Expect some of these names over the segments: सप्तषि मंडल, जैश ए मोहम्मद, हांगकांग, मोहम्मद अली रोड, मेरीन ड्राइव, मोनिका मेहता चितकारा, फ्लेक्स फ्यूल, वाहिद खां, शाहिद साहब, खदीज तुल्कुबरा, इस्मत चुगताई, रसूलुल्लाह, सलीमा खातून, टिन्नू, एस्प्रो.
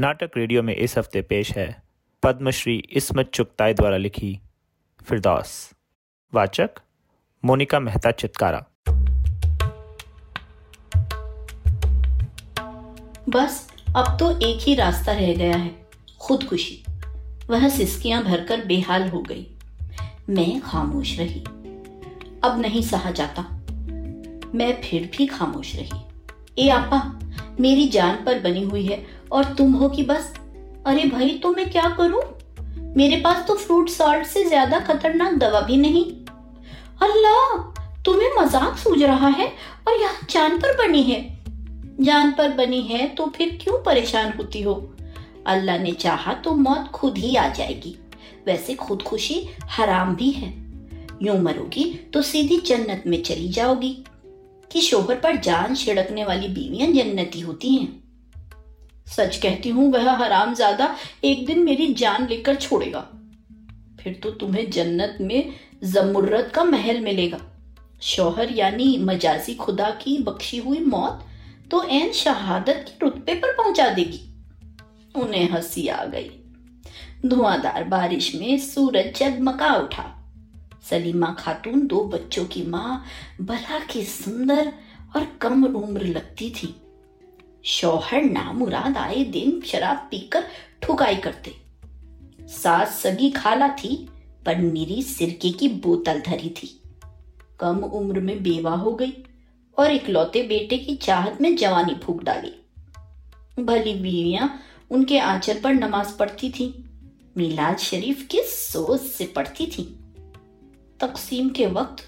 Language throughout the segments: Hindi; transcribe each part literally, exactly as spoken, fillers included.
नाटक रेडियो में इस हफ्ते पेश है पद्मश्री इस्मत चुगताई द्वारा लिखी फिरदौस। वाचक मोनिका मेहता चितकारा। बस अब तो एक ही रास्ता रह गया है, खुदकुशी। वह सिसकियां भरकर बेहाल हो गई। मैं खामोश रही। अब नहीं सहा जाता। मैं फिर भी खामोश रही। ए आपा, मेरी जान पर बनी हुई है और तुम हो कि बस। अरे भाई, तो मैं क्या करूं? मेरे पास तो फ्रूट सॉल्ट से ज्यादा खतरनाक दवा भी नहीं। अल्लाह, तुम्हें मजाक सूझ रहा है और यहाँ जान पर बनी है। जान पर बनी है तो फिर क्यों परेशान होती हो? अल्लाह ने चाहा तो मौत खुद ही आ जाएगी। वैसे खुदकुशी हराम भी है। यूं मरोगी तो सीधी जन्नत में चली जाओगी कि शोहर पर जान छिड़कने वाली बीवियां जन्नती होती हैं। सच कहती हूं, वह हरामजादा एक दिन मेरी जान लेकर छोड़ेगा। फिर तो तुम्हें जन्नत में जमुर्रत का महल मिलेगा। शोहर यानी मजाजी खुदा की बख्शी हुई मौत तो ऐन शहादत के रुतबे पर पहुंचा देगी। उन्हें हंसी आ गई। धुआंधार बारिश में सूरज जगमगा उठा। सलीमा खातून दो बच्चों की माँ भला की सुंदर और कम उम्र लगती थी। शौहर नामुराद आए दिन शराब पीकर ठुकाई करते। सास सगी खाला थी पर निरी सिरके की बोतल धरी थी। कम उम्र में बेवा हो गई और इकलौते बेटे की चाहत में जवानी फूंक डाली। भली बीवियां उनके आंचल पर नमाज पढ़ती थी। मिलाद शरीफ के सोच से पढ़ती थी। तकसीम के वक्त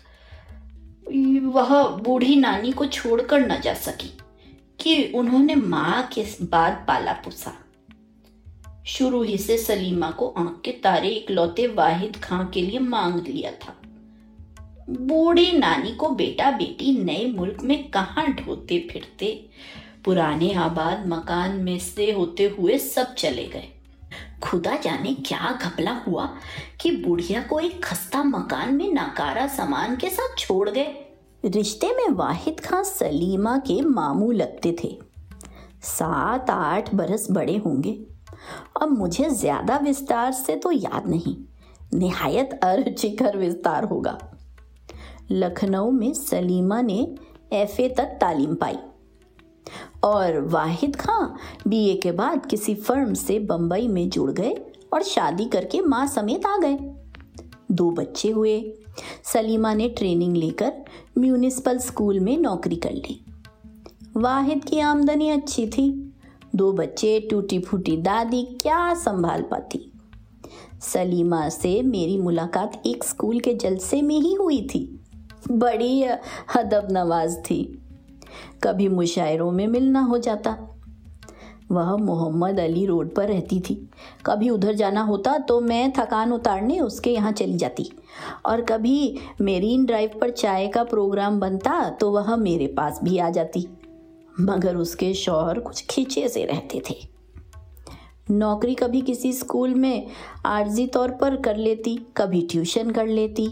वह बूढ़ी नानी को छोड़कर न जा सकी कि उन्होंने माँ के बाद पाला पोसा। शुरू ही से सलीमा को आंख के तारे इकलौते वाहिद खां के लिए मांग लिया था। बूढ़ी नानी को बेटा बेटी नए मुल्क में कहाँ ढोते फिरते। पुराने आबाद मकान में से होते हुए सब चले गए। खुदा जाने क्या घपला हुआ कि बुढ़िया को एक खस्ता मकान में नाकारा सामान के साथ छोड़ गए। रिश्ते में वाहिद खां सलीमा के मामू लगते थे। सात आठ बरस बड़े होंगे। अब मुझे ज्यादा विस्तार से तो याद नहीं, निहायत अरुचिकर विस्तार होगा। लखनऊ में सलीमा ने एफ ए तक तालीम पाई और वाहिद खां बीए के बाद किसी फर्म से बंबई में जुड़ गए और शादी करके माँ समेत आ गए। दो बच्चे हुए। सलीमा ने ट्रेनिंग लेकर म्यूनिसिपल स्कूल में नौकरी कर ली। वाहिद की आमदनी अच्छी थी। दो बच्चे, टूटी फूटी दादी क्या संभाल पाती। सलीमा से मेरी मुलाकात एक स्कूल के जलसे में ही हुई थी। बड़ी अदब नवाज थी। कभी मुशायरों में मिलना हो जाता। वह मोहम्मद अली रोड पर रहती थी। कभी उधर जाना होता तो मैं थकान उतारने उसके यहाँ चली जाती और कभी मेरीन ड्राइव पर चाय का प्रोग्राम बनता तो वह मेरे पास भी आ जाती। मगर उसके शौहर कुछ खींचे से रहते थे। नौकरी कभी किसी स्कूल में आर्जी तौर पर कर लेती, कभी ट्यूशन कर लेती।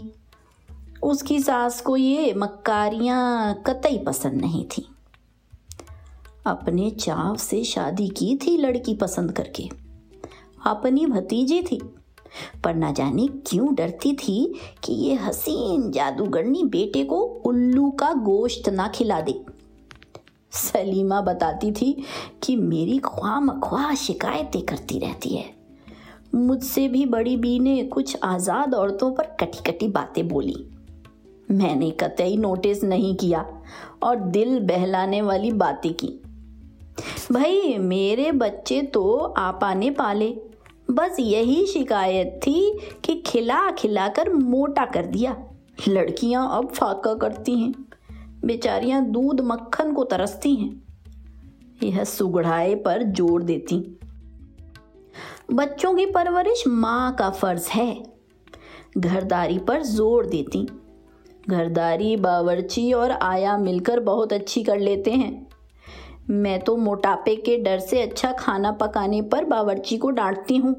उसकी सास को ये मक्कारियां कतई पसंद नहीं थी। अपने चाव से शादी की थी लड़की पसंद करके। अपनी भतीजी थी पर ना जाने क्यों डरती थी कि ये हसीन जादूगरनी बेटे को उल्लू का गोश्त ना खिला दे। सलीमा बताती थी कि मेरी ख्वामख्वाह शिकायतें करती रहती है। मुझसे भी बड़ी बी ने कुछ आज़ाद औरतों पर कटी कटी बातें बोली। मैंने कतई नोटिस नहीं किया और दिल बहलाने वाली बातें की। भाई, मेरे बच्चे तो आपा ने पाले। बस यही शिकायत थी कि खिला खिला कर मोटा कर दिया। लड़कियां अब फाका करती हैं। बेचारियां दूध मक्खन को तरसती हैं। यह सुगड़ाए पर जोर देती। बच्चों की परवरिश माँ का फर्ज है। घरदारी पर जोर देती। घरदारी बावर्ची और आया मिलकर बहुत अच्छी कर लेते हैं। मैं तो मोटापे के डर से अच्छा खाना पकाने पर बावर्ची को डांटती हूँ।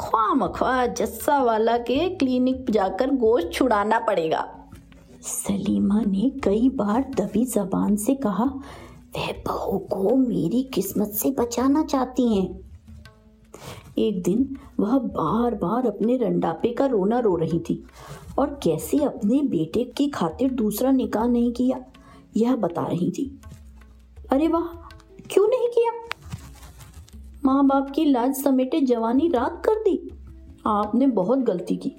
ख्वामख्वाह जस्सा वाला के क्लिनिक जाकर गोश्त छुड़ाना पड़ेगा। सलीमा ने कई बार दबी जबान से कहा, वह बहू को मेरी किस्मत से बचाना चाहती हैं। एक दिन वह बार बार अपने रंडापे का रोना रो रही थी और कैसे अपने बेटे की खातिर दूसरा निकाह नहीं किया यह बता रही थी। अरे वाह, क्यों नहीं किया? माँ बाप की लाज समेटे जवानी रात कर दी। आपने बहुत गलती की।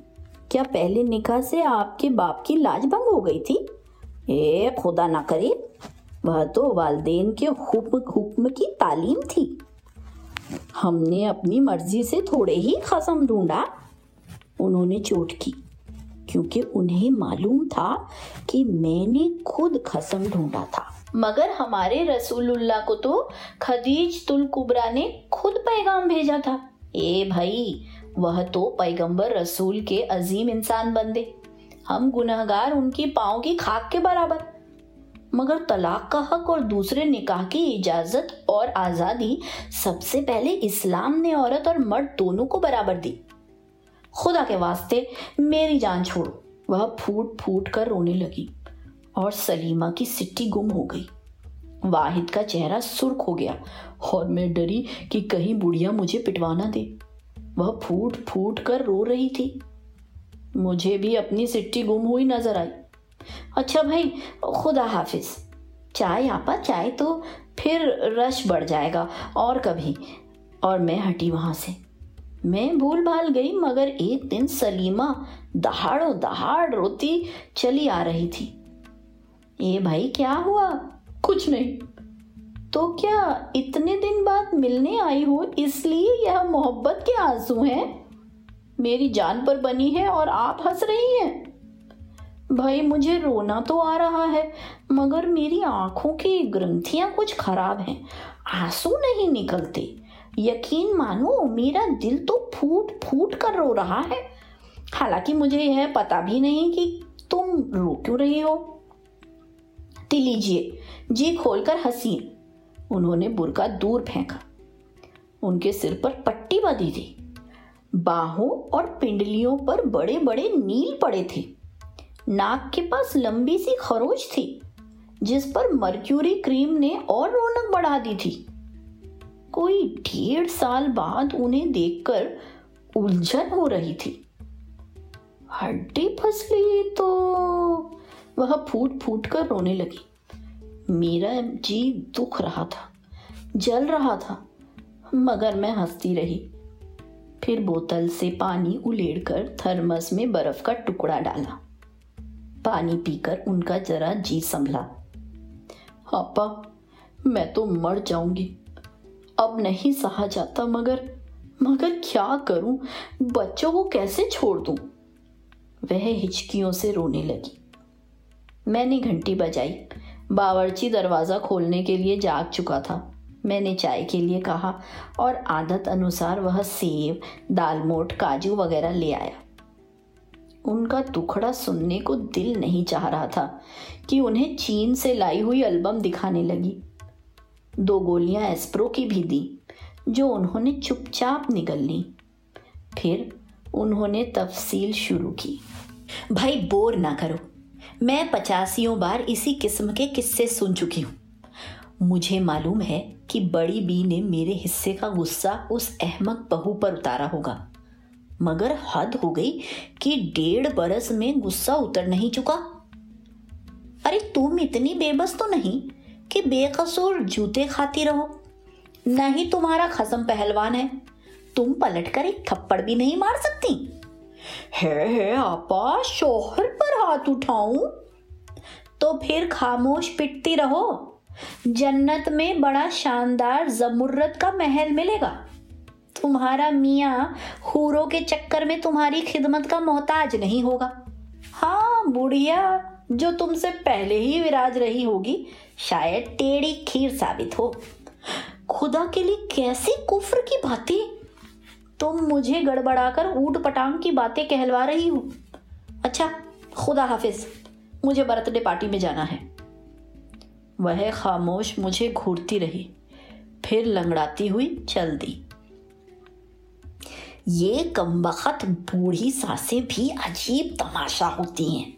क्या पहले निकाह से आपके बाप की लाज भंग हो गई थी? ए खुदा ना करे, वह तो वालदेन के हुक्म की तालीम थी। हमने अपनी मर्जी से थोड़े ही खसम ढूंढा। उन्होंने चोट की क्योंकि उन्हें मालूम था कि मैंने खुद खसम ढूंढा था। मगर हमारे रसूलुल्लाह को तो खदीज तुल्कुबरा ने खुद पैगाम भेजा था। ए भाई, वह तो पैगंबर रसूल के अजीम इंसान बंदे, हम गुनहगार उनकी पाँव की खाक के बराबर। मगर तलाक का हक और दूसरे निकाह की इजाजत और आज़ादी सबसे पहले इस्लाम ने औरत और मर्द दोनों को बराबर दी। खुदा के वास्ते मेरी जान छोड़ो। वह फूट फूट कर रोने लगी और सलीमा की सिट्टी गुम हो गई। वाहिद का चेहरा सुर्ख हो गया और मैं डरी कि कहीं बुढ़िया मुझे पिटवाना दे। वह फूट फूट कर रो रही थी। मुझे भी अपनी सिट्टी गुम हुई नजर आई। अच्छा भाई, खुदा हाफिज। चाय आपा, चाय तो फिर रश बढ़ जाएगा और कभी। और मैं हटी वहां से। मैं भूल भाल गई, मगर एक दिन सलीमा दहाड़ो दहाड़ रोती चली आ रही थी। ए भाई, क्या हुआ? कुछ नहीं। तो क्या इतने दिन बाद मिलने आई हो इसलिए यह मोहब्बत के आंसू हैं? मेरी जान पर बनी है और आप हंस रही हैं। भाई, मुझे रोना तो आ रहा है, मगर मेरी आंखों की ग्रंथियां कुछ खराब हैं, आंसू नहीं निकलते। यकीन मानो, मेरा दिल तो फूट फूट कर रो रहा है। हालांकि मुझे यह पता भी नहीं कि तुम रो क्यों रही हो। लीजिए, जी खोलकर हंसिए। उन्होंने बुर्का दूर फेंका। उनके सिर पर पट्टी बांधी थी। बाहों और पिंडलियों पर बड़े बड़े नील पड़े थे। नाक के पास लंबी सी खरोच थी जिस पर मर्क्यूरी क्रीम ने और रौनक बढ़ा दी थी। कोई डेढ़ साल बाद उन्हें देखकर उलझन हो रही थी। हड्डी फसली तो वह फूट फूट कर रोने लगी। मेरा जी दुख रहा था, जल रहा था, मगर मैं हंसती रही। फिर बोतल से पानी उलेड़कर थर्मस में बर्फ का टुकड़ा डाला। पानी पीकर उनका जरा जी संभला। आपा, मैं तो मर जाऊंगी, अब नहीं सहा जाता। मगर मगर क्या करूं? बच्चों को कैसे छोड़ दूं? वह हिचकियों से रोने लगी। मैंने घंटी बजाई। बावर्ची दरवाज़ा खोलने के लिए जाग चुका था। मैंने चाय के लिए कहा और आदत अनुसार वह सेब, दालमोट, काजू वगैरह ले आया। उनका दुखड़ा सुनने को दिल नहीं चाह रहा था कि उन्हें चीन से लाई हुई एल्बम दिखाने लगी। दो गोलियां एस्प्रो की भी दी जो उन्होंने चुपचाप निगल ली। फिर उन्होंने तफसील शुरू की। भाई, बोर ना करो। मैं पचासियों बार इसी किस्म के किस्से सुन चुकी हूँ। मुझे मालूम है कि बड़ी बी ने मेरे हिस्से का गुस्सा उस अहमक बहू पर उतारा होगा, मगर हद हो गई कि डेढ़ बरस में गुस्सा उतर नहीं चुका। अरे तुम इतनी बेबस तो नहीं कि बेकसूर जूते खाती रहो। ना ही तुम्हारा खसम पहलवान है, तुम पलटकर एक थप्पड़ भी नहीं मार सकती। है है आपा, शोहर पर हाथ उठाऊं तो फिर खामोश पिटती रहो। जन्नत में बड़ा शानदार जमुर्रत का महल मिलेगा। तुम्हारा मियाँ हूरों के चक्कर में तुम्हारी खिदमत का मोहताज नहीं होगा। हाँ, बुढ़िया जो तुमसे पहले ही विराज रही होगी शायद टेढ़ी खीर साबित हो। खुदा के लिए कैसी कुफ्र की बातें! तुम मुझे गड़बड़ाकर ऊट पटांग की बातें कहलवा रही हो। अच्छा, खुदा हाफिज, मुझे बर्थडे पार्टी में जाना है। वह खामोश मुझे घूरती रही, फिर लंगड़ाती हुई चल दी। ये कमबख्त बूढ़ी सासें भी अजीब तमाशा होती हैं।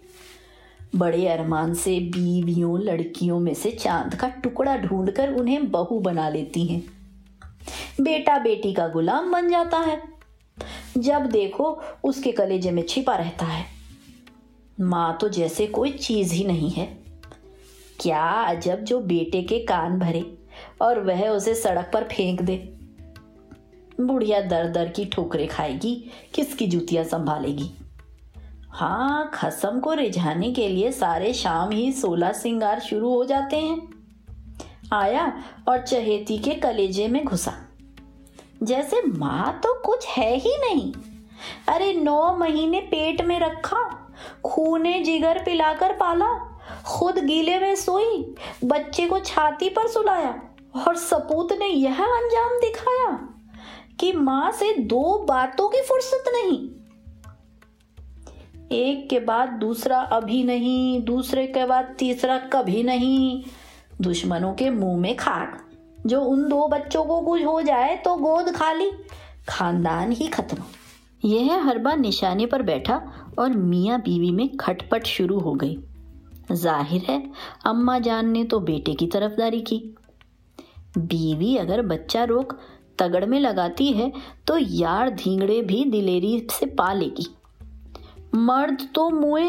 बड़े अरमान से बीवियों लड़कियों में से चांद का टुकड़ा ढूंढकर उन्हें बहू बना लेती हैं। बेटा बेटी का गुलाम बन जाता है। जब देखो उसके कलेजे में छिपा रहता है। माँ तो जैसे कोई चीज़ ही नहीं है। क्या अजब जो बेटे के कान भरे और वह उसे सड़क पर फेंक दे। बुढ़िया दर दर की ठोकरें खाएगी, किसकी जूतियाँ संभालेगी। हाँ, खसम को रिझाने के लिए सारे शाम ही सोलह सिंगार शुरू हो जाते हैं। आया और चहेती के कलेजे में घुसा। जैसे माँ तो कुछ है ही नहीं। अरे नौ महीने पेट में रखा, खूने जिगर पिलाकर पाला, खुद गीले में सोई, बच्चे को छाती पर सुलाया और सपूत ने यह अंजाम दिखाया कि माँ से दो बातों की फुर्सत नहीं। एक के बाद दूसरा अभी नहीं, दूसरे के बाद तीसरा कभी नहीं। दुश्मनों के मुंह में खाक। जो उन दो बच्चों को कुछ हो जाए तो गोद खाली, खानदान ही खत्म। यह हरबा निशाने पर बैठा और मियाँ बीवी में खटपट शुरू हो गई। जाहिर है अम्मा जान ने तो बेटे की तरफदारी की। बीवी अगर बच्चा रोक तगड़ में लगाती है तो यार धींगड़े भी दिलेरी से पा लेगी। मर्द तो मुए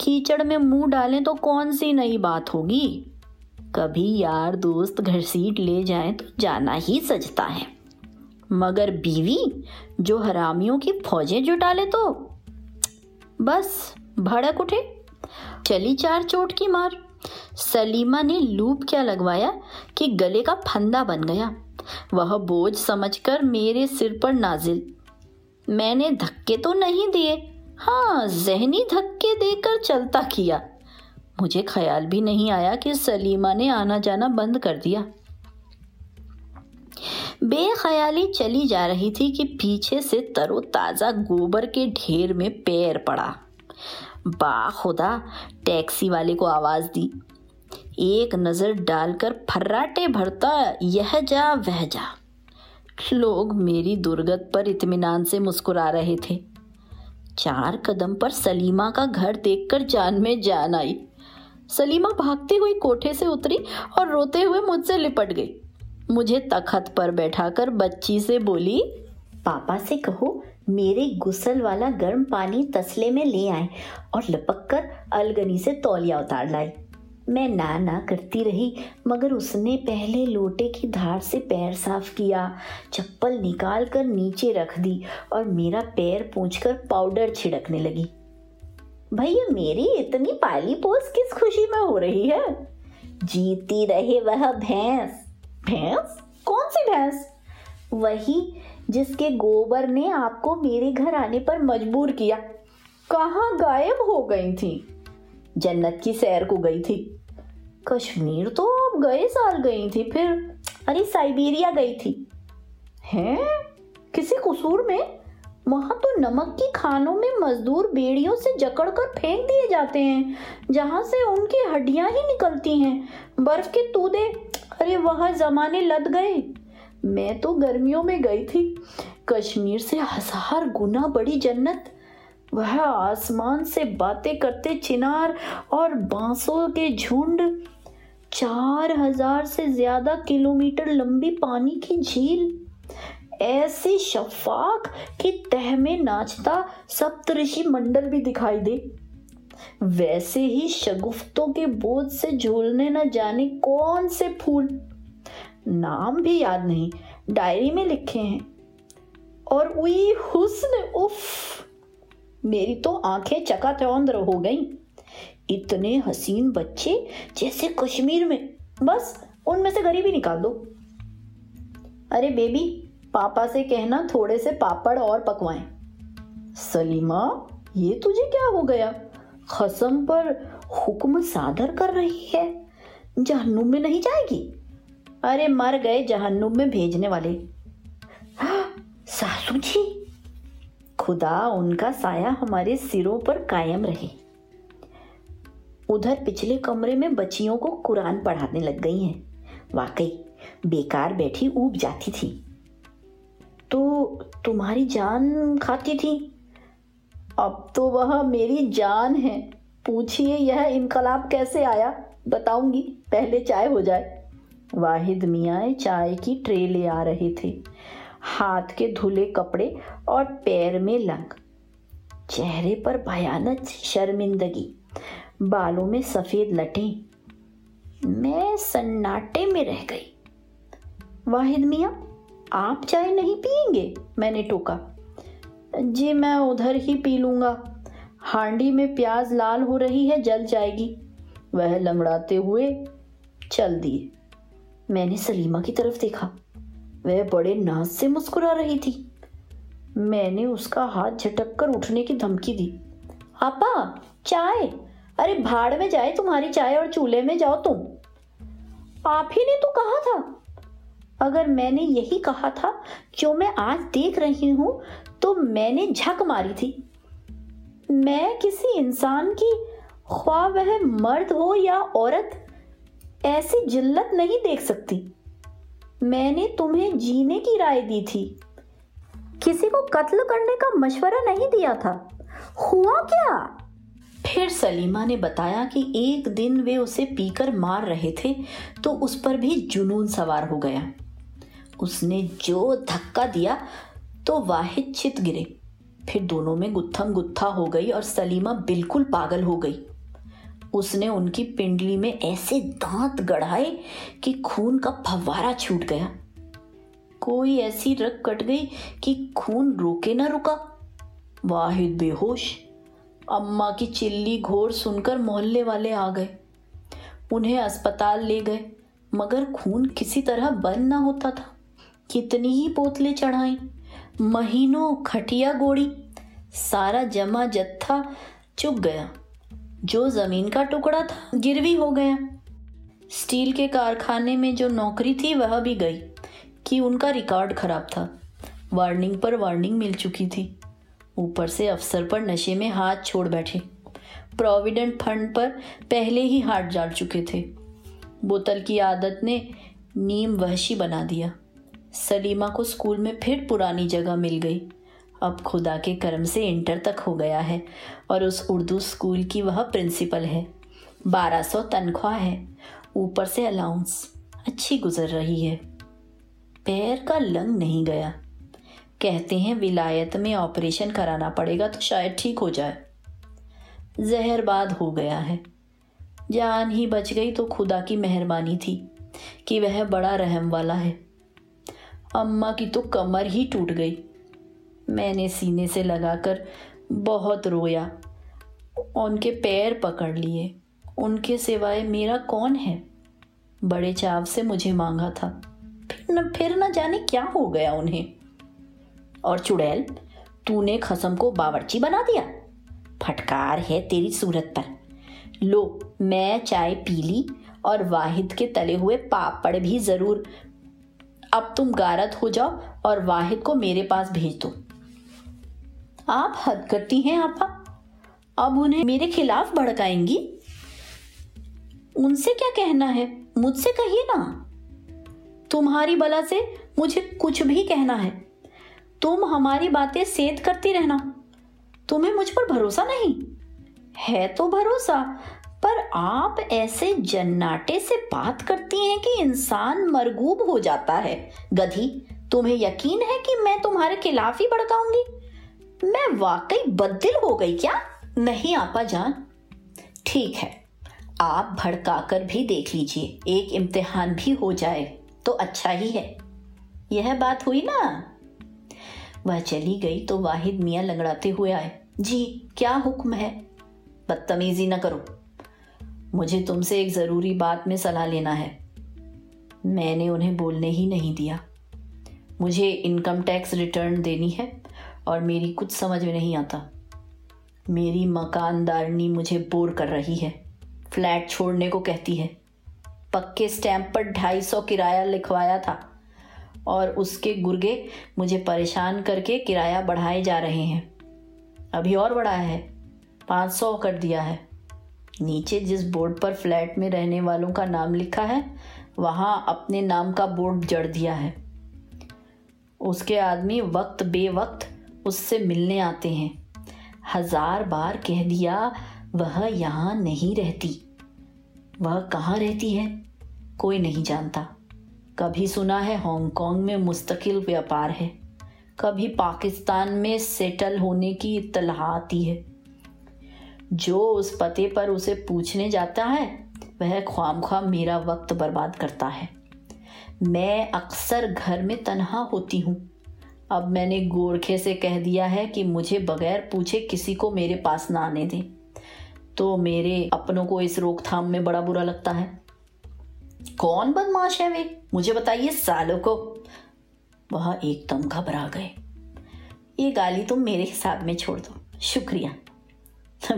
कीचड़ में मुंह डालें तो कौन सी नई बात होगी। कभी यार दोस्त घसीट ले जाएं तो जाना ही सजता है, मगर बीवी जो हरामियों की फौजें जुटा ले तो बस भड़क उठे। चली चार चोट की मार। सलीमा ने लूप क्या लगवाया कि गले का फंदा बन गया। वह बोझ समझकर मेरे सिर पर नाजिल। मैंने धक्के तो नहीं दिए, हाँ जहनी धक्के देकर चलता किया। मुझे ख्याल भी नहीं आया कि सलीमा ने आना जाना बंद कर दिया। बेख्याली चली जा रही थी कि पीछे से तरोताजा गोबर के ढेर में पैर पड़ा। बाखुदा टैक्सी वाले को आवाज दी। एक नजर डालकर फर्राटे भरता यह जा वह जा। लोग मेरी दुर्गत पर इत्मीनान से मुस्कुरा रहे थे। चार कदम पर सलीमा का घर देखकर जान में जान आई। सलीमा भागती हुई कोठे से उतरी और रोते हुए मुझसे लिपट गई। मुझे तखत पर बैठाकर बच्ची से बोली, पापा से कहो मेरे गुसल वाला गर्म पानी तसले में ले आए और लपक कर अलगनी से तौलिया उतार लाई। मैं ना ना करती रही, मगर उसने पहले लोटे की धार से पैर साफ किया, चप्पल निकाल कर नीचे रख दी और मेरा पैर पोंछकर पाउडर छिड़कने लगी। भैया मेरी इतनी पाली पोस किस खुशी में हो रही है। जीती रहे वह भैंस। भैंस? कौन सी भैंस? वही जिसके गोबर ने आपको मेरे घर आने पर मजबूर किया। कहाँ गायब हो गई थी? जन्नत की सैर को गई थी। कश्मीर तो अब गए साल गई थी, फिर अरे साइबेरिया गई थी। हैं? किसी कसूर में? वहाँ तो नमक की खानों में मजदूर बेड़ियों से जकड़ कर फेंक दिए जाते हैं, जहाँ से उनकी हड्डियाँ ही निकलती हैं। बर्फ के तूदे, अरे वहाँ जमाने लद गए। मैं तो गर्मियों में गई थी। कश्मीर से हजार गुना बड़ी जन्नत। वह आसमान से बातें करते चिनार और बांसों के झुंड। चार हजार से ज्यादा किलोमीटर लंबी पानी की झील, ऐसी शफाक कि तह में नाचता सप्तषि मंडल भी दिखाई दे। वैसे ही शगुफ्तों के बोझ से झूलने न जाने कौन से फूल, नाम भी याद नहीं, डायरी में लिखे हैं। और उई हुस्न, उफ, मेरी तो आंखें चकाचौंध हो गईं। इतने हसीन बच्चे जैसे कश्मीर में, बस उनमें से गरीबी निकाल दो। अरे बेबी, पापा से कहना थोड़े से पापड़ और पकवाएं। सलीमा, ये तुझे क्या हो गया? खसम पर हुक्म सादर कर रही है। जहन्नुम में नहीं जाएगी? अरे मर गए जहन्नुम में भेजने वाले। सासू जी, खुदा उनका साया हमारे सिरों पर कायम रहे। उधर पिछले कमरे में बच्चियों को कुरान पढ़ाने लग गई हैं। वाकई बेकार बैठी ऊब जाती थी। तो तुम्हारी जान खाती थी? अब तो वह मेरी जान है। पूछिए यह इनकलाब कैसे आया, बताऊंगी, पहले चाय हो जाए। वाहिद मियाँ चाय की ट्रे ले आ रहे थे, हाथ के धुले कपड़े और पैर में लंग, चेहरे पर भयानक शर्मिंदगी, बालों में सफ़ेद लटें। मैं सन्नाटे में रह गई। वाहिद मियाँ, आप चाय नहीं पियेंगे? मैंने टोका। जी, मैं उधर ही पी लूँगा, हांडी में प्याज लाल हो रही है, जल जाएगी। वह लंगड़ाते हुए चल दिए। मैंने सलीमा की तरफ देखा, वह बड़े नाज से मुस्कुरा रही थी। मैंने उसका हाथ झटक कर उठने की धमकी दी। आपा, चाय! अरे भाड़ में जाए तुम्हारी चाय और चूल्हे में जाओ तुम। आप ही ने तो कहा था। अगर मैंने यही कहा था जो मैं आज देख रही हूँ तो मैंने झक मारी थी। मैं किसी इंसान की, ख्वाह वह मर्द हो या औरत, ऐसी जिल्लत नहीं देख सकती। मैंने तुम्हें जीने की राय दी थी, किसी को कत्ल करने का मशवरा नहीं दिया था। हुआ क्या? फिर सलीमा ने बताया कि एक दिन वे उसे पीकर मार रहे थे तो उस पर भी जुनून सवार हो गया। उसने जो धक्का दिया तो वाहिद छित गिरे। फिर दोनों में गुत्थम गुत्था हो गई और सलीमा बिल्कुल पागल हो गई। उसने उनकी पिंडली में ऐसे दांत गड़ाए कि खून का फव्वारा छूट गया। कोई ऐसी रग कट गई कि खून रोके ना रुका। वाहिद बेहोश। अम्मा की चिल्ली घोर सुनकर मोहल्ले वाले आ गए। उन्हें अस्पताल ले गए, मगर खून किसी तरह बंद ना होता था। कितनी ही बोतलें चढ़ाई, महीनों खटिया गोड़ी, सारा जमा जत्था चुक गया। जो जमीन का टुकड़ा था गिरवी हो गया। स्टील के कारखाने में जो नौकरी थी वह भी गई कि उनका रिकॉर्ड खराब था। वार्निंग पर वार्निंग मिल चुकी थी। ऊपर से अफसर पर नशे में हाथ छोड़ बैठे। प्रोविडेंट फंड पर पहले ही हाथ डाल चुके थे। बोतल की आदत ने नीम वहशी बना दिया। सलीमा को स्कूल में फिर पुरानी जगह मिल गई। अब खुदा के कर्म से इंटर तक हो गया है और उस उर्दू स्कूल की वह प्रिंसिपल है। बारह सौ तनख्वाह है, ऊपर से अलाउंस। अच्छी गुजर रही है। पैर का लंग नहीं गया। कहते हैं विलायत में ऑपरेशन कराना पड़ेगा तो शायद ठीक हो जाए। जहरबाद हो गया है। जान ही बच गई तो खुदा की मेहरबानी थी कि वह बड़ा रहम वाला है। अम्मा की तो कमर ही टूट गई। मैंने सीने से लगाकर बहुत रोया। उनके पैर पकड़ लिए। उनके सिवाय मेरा कौन है? बड़े चाव से मुझे मांगा था। फिर न फिर न जाने क्या हो गया उन्हें। और चुड़ैल, तूने खसम को बावर्ची बना दिया। फटकार है तेरी सूरत पर। लो, मैं चाय पी ली और वाहिद के तले हुए पापड़ भी ज़रूर। अब तुम गारत हो जाओ और वाहिद को मेरे पास भेज दो। आप हद करती हैं आपा। अब उन्हें मेरे खिलाफ भड़काएंगी। उनसे क्या कहना है, मुझसे कहिए ना। तुम्हारी बला से मुझे कुछ भी कहना है। तुम हमारी बातें सेध करती रहना। तुम्हें मुझ पर भरोसा नहीं है तो भरोसा, पर आप ऐसे जन्नाटे से बात करती हैं कि इंसान मरगूब हो जाता है। गधी, तुम्हें यकीन है कि मैं तुम्हारे खिलाफ ही भड़काऊंगी? मैं वाकई बददिल हो गई क्या? नहीं आपा जान, ठीक है, आप भड़काकर भी देख लीजिए। एक इम्तिहान भी हो जाए तो अच्छा ही है। यह बात हुई ना। वह चली गई तो वाहिद मियाँ लंगड़ाते हुए आए। जी, क्या हुक्म है? बदतमीजी ना करो। मुझे तुमसे एक ज़रूरी बात में सलाह लेना है। मैंने उन्हें बोलने ही नहीं दिया। मुझे इनकम टैक्स रिटर्न देनी है और मेरी कुछ समझ में नहीं आता। मेरी मकानदारनी मुझे बोर कर रही है। फ्लैट छोड़ने को कहती है। पक्के स्टैंप पर ढाई सौ किराया लिखवाया था और उसके गुर्गे मुझे परेशान करके किराया बढ़ाए जा रहे हैं। अभी और बढ़ाया है, पाँच सौ कर दिया है। नीचे जिस बोर्ड पर फ्लैट में रहने वालों का नाम लिखा है वहां अपने नाम का बोर्ड जड़ दिया है। उसके आदमी वक्त बेवक्त उससे मिलने आते हैं। हजार बार कह दिया वह यहाँ नहीं रहती। वह कहाँ रहती है कोई नहीं जानता। कभी सुना है हांगकांग में मुस्तकिल व्यापार है, कभी पाकिस्तान में सेटल होने की इत्तला आती है। जो उस पते पर उसे पूछने जाता है वह ख्वामख्वाह मेरा वक्त बर्बाद करता है। मैं अक्सर घर में तन्हा होती हूँ। अब मैंने गोरखे से कह दिया है कि मुझे बगैर पूछे किसी को मेरे पास ना आने दें, तो मेरे अपनों को इस रोकथाम में बड़ा बुरा लगता है। कौन बदमाश है वे, मुझे बताइए सालों को। वह एकदम घबरा गए। ये गाली तुम मेरे हिसाब में छोड़ दो, शुक्रिया।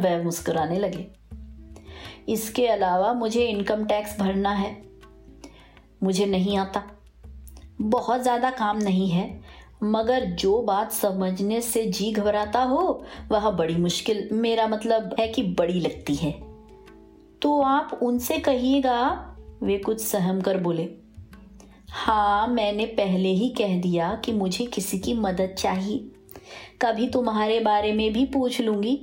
वह मुस्कुराने लगे। इसके अलावा मुझे इनकम टैक्स भरना है, मुझे नहीं आता। बहुत ज़्यादा काम नहीं है, मगर जो बात समझने से जी घबराता हो वह बड़ी मुश्किल, मेरा मतलब है कि बड़ी लगती है। तो आप उनसे कहिएगा। वे कुछ सहम कर बोले, हाँ मैंने पहले ही कह दिया कि मुझे किसी की मदद चाहिए। कभी तुम्हारे बारे में भी पूछ लूँगी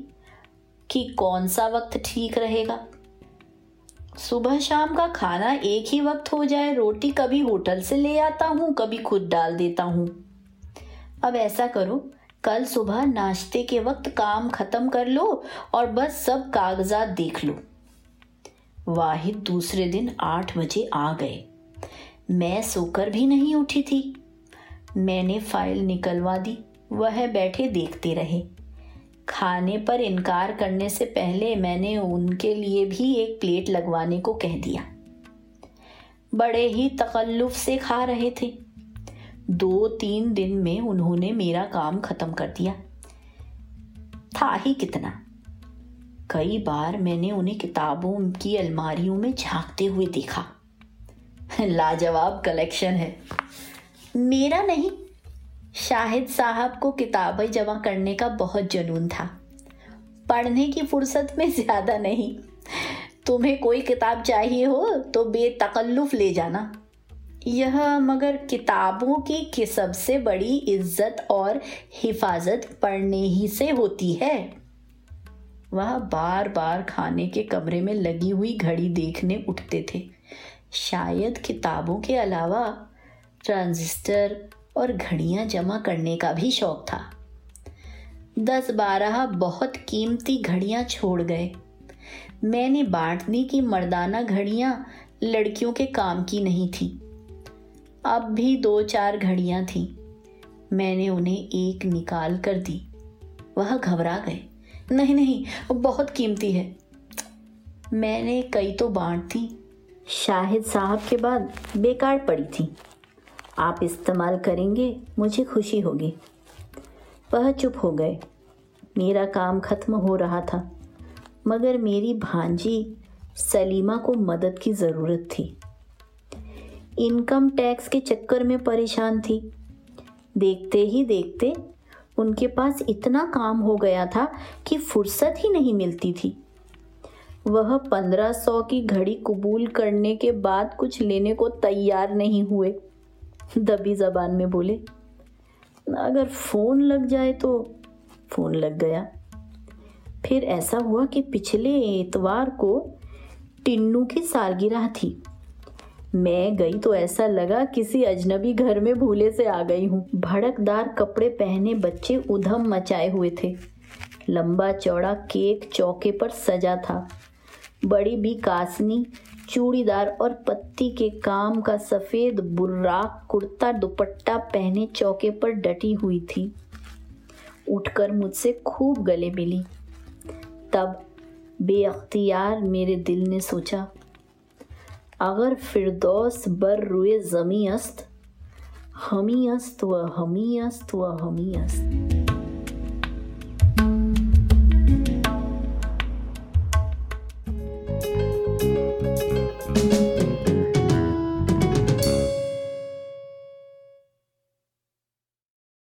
कि कौन सा वक्त ठीक रहेगा। सुबह शाम का खाना एक ही वक्त हो जाए। रोटी कभी होटल से ले आता हूँ, कभी खुद डाल देता हूँ। अब ऐसा करो, कल सुबह नाश्ते के वक्त काम ख़त्म कर लो और बस सब कागजात देख लो। वाहिद दूसरे दिन आठ बजे आ गए। मैं सोकर भी नहीं उठी थी। मैंने फाइल निकलवा दी, वह बैठे देखते रहे। खाने पर इनकार करने से पहले मैंने उनके लिए भी एक प्लेट लगवाने को कह दिया। बड़े ही तकल्लुफ से खा रहे थे। दो तीन दिन में उन्होंने मेरा काम ख़त्म कर दिया था ही कितना। कई बार मैंने उन्हें किताबों की अलमारियों में झांकते हुए देखा। लाजवाब कलेक्शन है। मेरा नहीं, शाहिद साहब को किताबें जमा करने का बहुत जुनून था। पढ़ने की फुर्सत में ज़्यादा नहीं। तुम्हें कोई किताब चाहिए हो तो बेतकल्लुफ़ ले जाना। यह मगर किताबों की कि सबसे बड़ी इज्जत और हिफाजत पढ़ने ही से होती है। वह बार बार खाने के कमरे में लगी हुई घड़ी देखने उठते थे। शायद किताबों के अलावा ट्रांजिस्टर और घड़ियां जमा करने का भी शौक था। दस बारह बहुत कीमती घड़ियां छोड़ गए। मैंने बांटने की मर्दाना घड़ियां लड़कियों के काम की नहीं थी। अब भी दो चार घड़ियां थीं। मैंने उन्हें एक निकाल कर दी। वह घबरा गए। नहीं नहीं, बहुत कीमती है। मैंने कई तो बांट दी, शाहिद साहब के बाद बेकार पड़ी थी। आप इस्तेमाल करेंगे, मुझे खुशी होगी। वह चुप हो गए। मेरा काम ख़त्म हो रहा था, मगर मेरी भांजी सलीमा को मदद की ज़रूरत थी। इनकम टैक्स के चक्कर में परेशान थी। देखते ही देखते उनके पास इतना काम हो गया था कि फुर्सत ही नहीं मिलती थी। वह पंद्रह सौ की घड़ी कबूल करने के बाद कुछ लेने को तैयार नहीं हुए। दबी ज़बान में बोले, अगर फ़ोन लग जाए तो। फ़ोन लग गया। फिर ऐसा हुआ कि पिछले इतवार को टिन्नू की सालगिरह थी। मैं गई तो ऐसा लगा किसी अजनबी घर में भूले से आ गई हूँ। भड़कदार कपड़े पहने बच्चे उधम मचाए हुए थे। लंबा चौड़ा केक चौके पर सजा था। बड़ी भी कासनी चूड़ीदार और पत्ती के काम का सफ़ेद बुर्राक कुर्ता दुपट्टा पहने चौके पर डटी हुई थी। उठकर मुझसे खूब गले मिली। तब बेअख्तियार मेरे दिल ने सोचा, अगर फिरदौस बर रुए ज़मीं अस्त, हमी अस्त व हमी अस्त व हमी अस्त।